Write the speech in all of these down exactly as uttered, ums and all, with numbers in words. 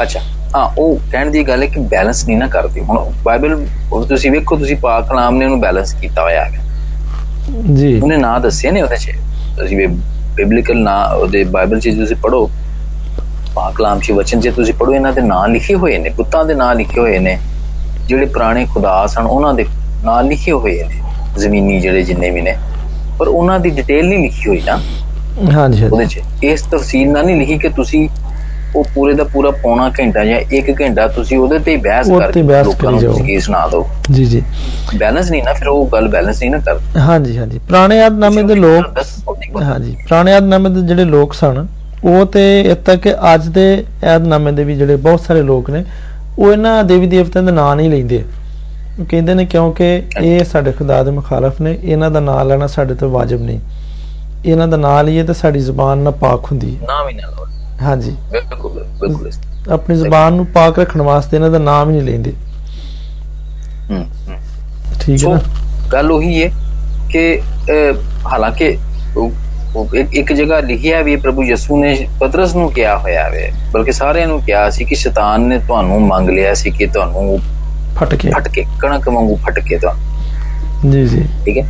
अच्छा हाँ वो कहने की गल है कि बैलेंस नहीं ना करती हम बाइबल वेखो पाक कलाम ने बैलेंस किया हुआ है उन्हें ना दसे ने बिबलिकल ना बाइबल चीज पढ़ो पाक कलाम च वचन जो तुम पढ़ो इन्होंने ना लिखे हुए ने पुत्तां दे ना लिखे हुए ने जिहड़े पुराने खुदा सन उन्होंने ना लिखे हुए ने जमीनी जिहड़े जिन्ने भी ने पर उन्हों की डिटेल नहीं लिखी हुई ना हाँ जी इस तफसील ना नहीं लिखी कि तुसी वो पूरे दा पूरा पौना घंटा या एक घंटा तुसी ओदे ते बहस करके लोकां नूं तुसी सुणा दो जी जी बैलेंस नहीं ना फिर वो गल बैलेंस नहीं ना कर हाँ जी हाँ जी पुराने आदनामे दे लोग हाँ जी पुराने आदनामे दे जिहड़े लोग सन वो ते इत्थे कि अज दे आदनामे दे भी जिहड़े बहुत सारे लोग ने वो इन्हां देवी देवतां दा नाम नहीं लैंदे कहंदे ने क्योंकि ये साडे खुदा दे मुखालफ ने इन्हां दा नाम लैणा साडे ते वाजिब नहीं इन्हां दा नाम लईए ते साडी ज़बान ना पाक हुंदी नाम ही ना हाँ जी बिल्कुल अपनी ज़बान नूं पाक रखण वास्ते इन्हां दा नाम ही नहीं लैंदे ठीक है ना गल ओही है कि हालांकि एक जगह लिखिया भी प्रभु यसू ने पतरस नूं किया होया है बल्कि सारे नूं किया सी कि शैतान ने तुहानूं मंग लिया सी कि तुहानूं फटके फटके कणक वांगू फटके तुहानूं जी जी ठीक है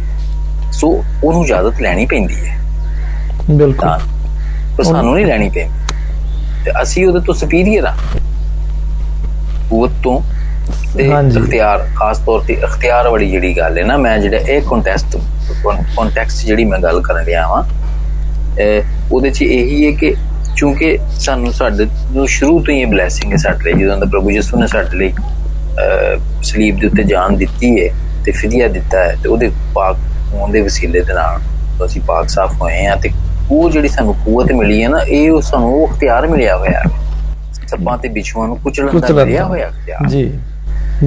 सो ओनूं इजाजत लैनी पैंदी है बिल्कुल पर सानूं नहीं लैनी पैंदी असी उहदे तो सुपीरियर आ उहदे तो इख्तियार खास तौर ते इख्तियार वाली जिहड़ी गल है ना मैं जिहड़ा ए कॉन्टेक्स्ट कॉन्टेक्स्ट जिहड़ी मैं गल करन लिया हां उहदे च यही है कि क्योंकि सानू साडे तो शुरू तो ही ब्लेसिंग है साडे लई जिदों दा प्रभु यीशु ने साडे लई सलीब दे उत्ते जान दित्ती है ते फिदिया दित्ता है ते उहदे पाक होण दे वसीले दे नाल असीं पाक साफ होए हां ते ਉਹ ਜਿਹੜੀ ਸਾਨੂੰ ਕੂਵਤ ਮਿਲੀ ਹੈ ਨਾ ਇਹ ਉਹ ਸਾਨੂੰ ਉਹ ਹਥਿਆਰ ਮਿਲਿਆ ਹੋਇਆ ਸੱਪਾਂ ਤੇ ਬਿਛੂਆਂ ਨੂੰ ਕੁਚਲਣ ਦਾ ਮਿਲਿਆ ਹੋਇਆ ਹਥਿਆਰ ਜੀ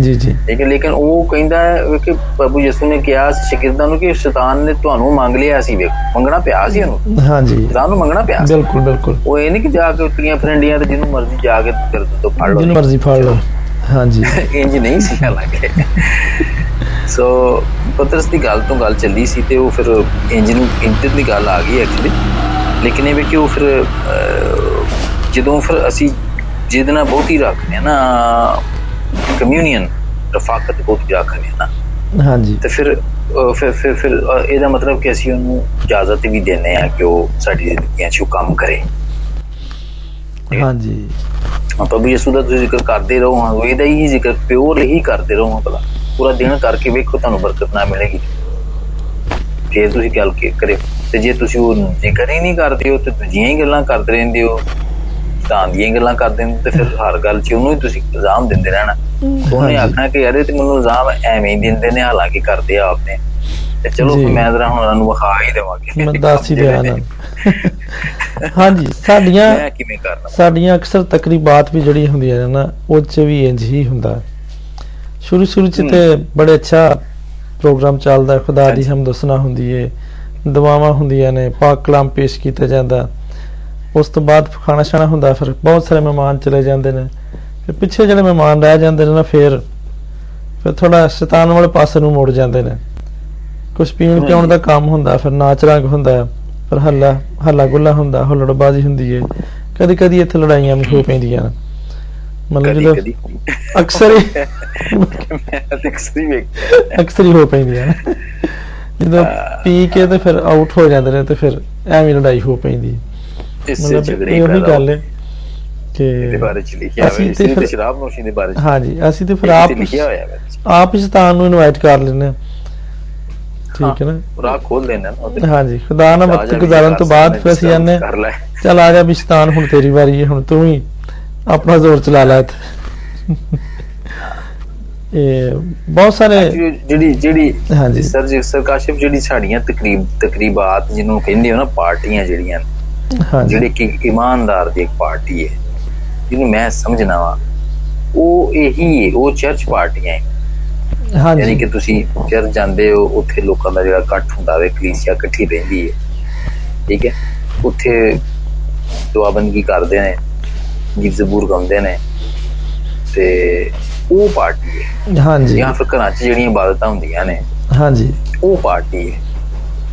ਜੀ ਜੀ ਲੇਕਿਨ ਲੇਕਿਨ ਉਹ ਕਹਿੰਦਾ ਹੈ ਕਿ ਪ੍ਰਭੂ ਯਿਸੂ ਨੇ ਕਿਹਾ ਸ਼ਾਗਿਰਦਾਂ ਨੂੰ ਕਿ ਸ਼ੈਤਾਨ ਨੇ ਤੁਹਾਨੂੰ ਮੰਗ ਲਿਆ ਸੀ ਵੇਖ ਮੰਗਣਾ ਪਿਆ ਸੀ ਉਹਨੂੰ ਹਾਂਜੀ ਸ਼ੈਤਾਨ ਨੂੰ ਮੰਗਣਾ ਪਿਆ ਬਿਲਕੁਲ ਬਿਲਕੁਲ ਉਹ ਇਹ ਨਹੀਂ ਕਿ ਜਾ ਕੇ ਉੱਤਰੀਆਂ ਫਰੰਡੀਆਂ ਤੇ ਜਿਹਨੂੰ ਮਰਜ਼ੀ ਜਾ ਕੇ ਫਿਰ ਤੋਂ ਫੜ ਲਓ ਜਿਹਨੂੰ ਮਰਜ਼ੀ ਫੜ ਲਓ ਹਾਂਜੀ ਇੰਜ ਨਹੀਂ ਸੀ ਲੱਗੇ ਸੋ पतरस की गल तो गल चली सी ते वो फिर इंजन इंजन की गल आ गई एक्चुअली लेकिन ये कि वो फिर जो फिर असी जिद ना बहुत ही रखने ना कम्यूनियन रफाकत बहुत ही रखने ना हाँ जी तो फिर फिर फिर फिर यह मतलब कि असी उन्होंने इजाजत भी देने कि वो साडी जिंदगी च काम करे हाँ जी हाँ प्रभु यीशु का जिक्र करते रहो हाँ वही ही जिक्र प्योर ही करते रहो हाँ भला पूरा दिन करके वेखो तुहानू बरकत ना मिलेगी जे तुसीं गल करो ते जे तुसीं ओह जिक्र ही नहीं करदे हो ते दूजियां ही गल्लां करदे रहिंदे हो तां दीयां गल्लां करदे हो ते फिर हर गल च उहनूं ही तुसीं इल्ज़ाम दिंदे रहना उहने आखना कि यार ते मैनूं इल्ज़ाम एवें ही दिंदे ने हालांकि करदे आ आपने ते चलो मैं जरा हुण उहनां नूं विखा ही देवां कि मैं दस ही देवां हाँ जी साडियां किवें करना साडियां अक्सर तकरीबात भी जिहड़ी हुंदियां ने ना उह च भी इंज ही हुंदा शुरू शुरू च ते बड़े अच्छा प्रोग्राम चलता है खुदा दी हमदसना हुंदी है दुआवां हुंदियां ने पाक कलाम पेश किया जाता उस तो बाद खाना शाना हुंदा फिर बहुत सारे मेहमान चले जाते हैं फिर पिछले जिहड़े मेहमान रह जाते हैं ना फिर फिर थोड़ा शैतान वाले पासे नूं मुड़ जाते हैं कुछ पीण पिआउण दा काम हुंदा फिर नाच रंग हुंदा फिर हल्ला हल्ला गुल्ला हुंदा हुल्लड़बाजी हुंदी है कदी कदी इत्थे लड़ाइयां भी हो पैंदियां ने आप शैतान नूं इनवाइट कर लेने ठीक है ना खोल देना हां जी खुदा नाल वक्त गुजारन तो बाद फिर असीं आने चल आ जा भी शैतान हुण तेरी वारी है हुण तूं ही अपना जोर चला ला बहुत सारे जिहड़ी जिहड़ी हां जी सर जी सर काशिफ जिहड़ी साडीयां तकरीब तकरीबात जिन्हों कहंदे हो ना पार्टियां जिहड़ियां हां जिहड़े कि ईमानदार दी एक पार्टी है जिन्हों मैं समझना वा ओ यही है ओ चर्च पार्टियां है हां यानी कि तुसी चर्च जांदे हो ओथे लोकां दा जिहड़ा इकट्ठ हुंदा वे कलीसिया इकट्ठी रहंदी है ठीक है ओथे दुआबंदगी करदे ने गीत जबूर गाते हैं ते ओ पार्टी है हाँ जी या फिर घर च जिहड़ियां इबादतां हुंदियां ने हाँ जी ओ पार्टी है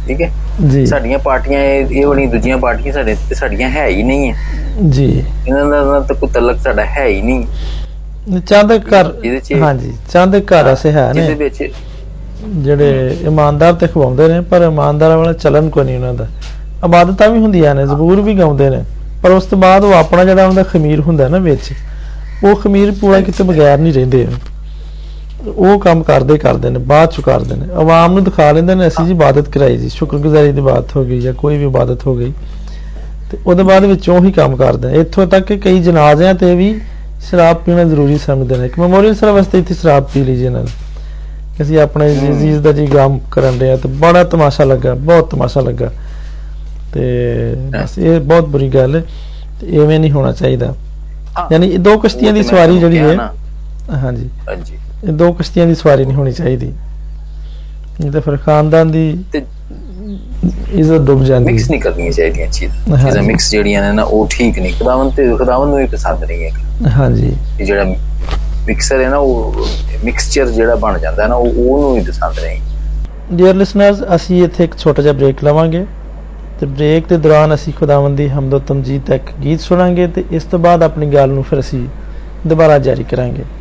ठीक है साडियां पार्टियां ये वाली दूसरी पार्टियां साडे साडियां है ही नहीं है जी, इन्हां दा तो कोई तलक साडा है ही नहीं। चंद घर हां जी चंद घर ऐसे है ने जिहदे विच ਜਿਹੜੇ ईमानदार ਤੇ ਖਵਾਉਂਦੇ ਨੇ ਪਰ ईमानदार ਵਾਲਾ ਚਲਨ ਕੋਈ ਨਹੀਂ ਉਹਨਾਂ ਦਾ। ਇਬਾਦਤਾਂ ਵੀ ਹੁੰਦੀਆਂ ਨੇ, ਜ਼ਬੂਰ ਵੀ ਗਾਉਂਦੇ ਨੇ, ਪਰ ਉਸ ਤੋਂ ਬਾਅਦ ਉਹ ਆਪਣਾ ਜਿਹੜਾ ਉਹਨਾਂ ਦਾ ਖਮੀਰ ਹੁੰਦਾ ਨਾ ਵਿੱਚ, ਉਹ ਖਮੀਰ ਪੂਰਾ ਕਿਤੇ ਬਗੈਰ ਨਹੀਂ ਰਹਿੰਦੇ, ਉਹ ਕੰਮ ਕਰਦੇ ਕਰਦੇ ਨੇ, ਬਾਅਦ ਚ ਕਰਦੇ ਨੇ, ਆਵਾਮ ਨੂੰ ਦਿਖਾ ਲੈਂਦੇ ਨੇ ਅਸੀਂ ਜੀ ਇਬਾਦਤ ਕਰਾਈ ਜੀ, ਸ਼ੁਕਰਗੁਜ਼ਾਰੀ ਦੀ ਬਾਤ ਹੋ ਗਈ ਜਾਂ ਕੋਈ ਵੀ ਇਬਾਦਤ ਹੋ ਗਈ, ਤੇ ਉਹਦੇ ਬਾਅਦ ਵਿੱਚ ਉਹੀ ਕੰਮ ਕਰਦੇ ਨੇ। ਇੱਥੋਂ ਤੱਕ ਕਿ ਕਈ ਜਨਾਜ਼ਿਆਂ ਤੇ ਵੀ ਸ਼ਰਾਬ ਪੀਣਾ ਜ਼ਰੂਰੀ ਸਮਝਦੇ ਨੇ ਕਿ ਮੈਮੋਰੀਅਲ ਸਰਵਿਸ ਵਾਸਤੇ ਇੱਥੇ ਸ਼ਰਾਬ ਪੀ ਲਈ ਜੀ ਇਹਨਾਂ ਨੇ। ਅਸੀਂ ਆਪਣੇ ਜੀਜ਼ ਦਾ ਜੀ ਕੰਮ ਕਰਨ ਰਹੇ ਆ ਤੇ ਬੜਾ ਤਮਾਸ਼ਾ ਲੱਗਾ, ਬਹੁਤ ਤਮਾਸ਼ਾ ਲੱਗਾ, ਤੇ ਇਹ ਬਹੁਤ ਬੁਰੀ ਗੱਲ ਹੈ, ਐਵੇਂ ਨਹੀਂ ਹੋਣਾ ਚਾਹੀਦਾ। ਯਾਨੀ ਦੋ ਕਿਸ਼ਤੀਆਂ ਦੀ ਸਵਾਰੀ ਜਿਹੜੀ ਹੈ, ਹਾਂਜੀ ਹਾਂਜੀ, ਇਹ ਦੋ ਕਿਸ਼ਤੀਆਂ ਦੀ ਸਵਾਰੀ ਨਹੀਂ ਹੋਣੀ ਚਾਹੀਦੀ, ਇਹ ਤਾਂ ਫਿਰ ਖਾਨਦਾਨ ਦੀ ਇੱਜ਼ਤ ਡੁੱਬ ਜਾਂਦੀ। ਮਿਕਸ ਨਹੀਂ ਕਰਨੀ ਚਾਹੀਦੀ ਚੀਜ਼ਾਂ, ਚੀਜ਼ਾਂ ਮਿਕਸ ਜਿਹੜੀਆਂ ਨੇ ਨਾ ਉਹ ਠੀਕ ਨਹੀਂ, ਖੁਦਾਵੰਦ ਤੇ ਖੁਦਾਵੰਦ ਨੂੰ ਵੀ ਪਸੰਦ ਨਹੀਂ ਹੈ। ਹਾਂਜੀ, ਜਿਹੜਾ ਮਿਕਸਰ ਹੈ ਨਾ ਉਹ ਮਿਕਸਚਰ ਜਿਹੜਾ ਬਣ ਜਾਂਦਾ ਨਾ ਉਹ ਉਹਨੂੰ ਹੀ ਪਸੰਦ ਨਹੀਂ। ਡੀਅਰ ਲਿਸਨਰਸ, ਅਸੀਂ ਇੱਥੇ ਇੱਕ ਛੋਟਾ ਜਿਹਾ ਬ੍ਰੇਕ ਲਵਾਂਗੇ ਤੇ ਬ੍ਰੇਕ ਦੇ ਦੌਰਾਨ ਅਸੀਂ ਖੁਦਾਵੰਦ ਦੀ ਹਮਦ ਤਮਜੀਦ ਤੱਕ ਗੀਤ ਸੁਣਾਂਗੇ ਤੇ ਇਸ ਤੋਂ ਬਾਅਦ ਆਪਣੀ ਗੱਲ ਨੂੰ ਫਿਰ ਅਸੀਂ ਦੁਬਾਰਾ ਜਾਰੀ ਕਰਾਂਗੇ।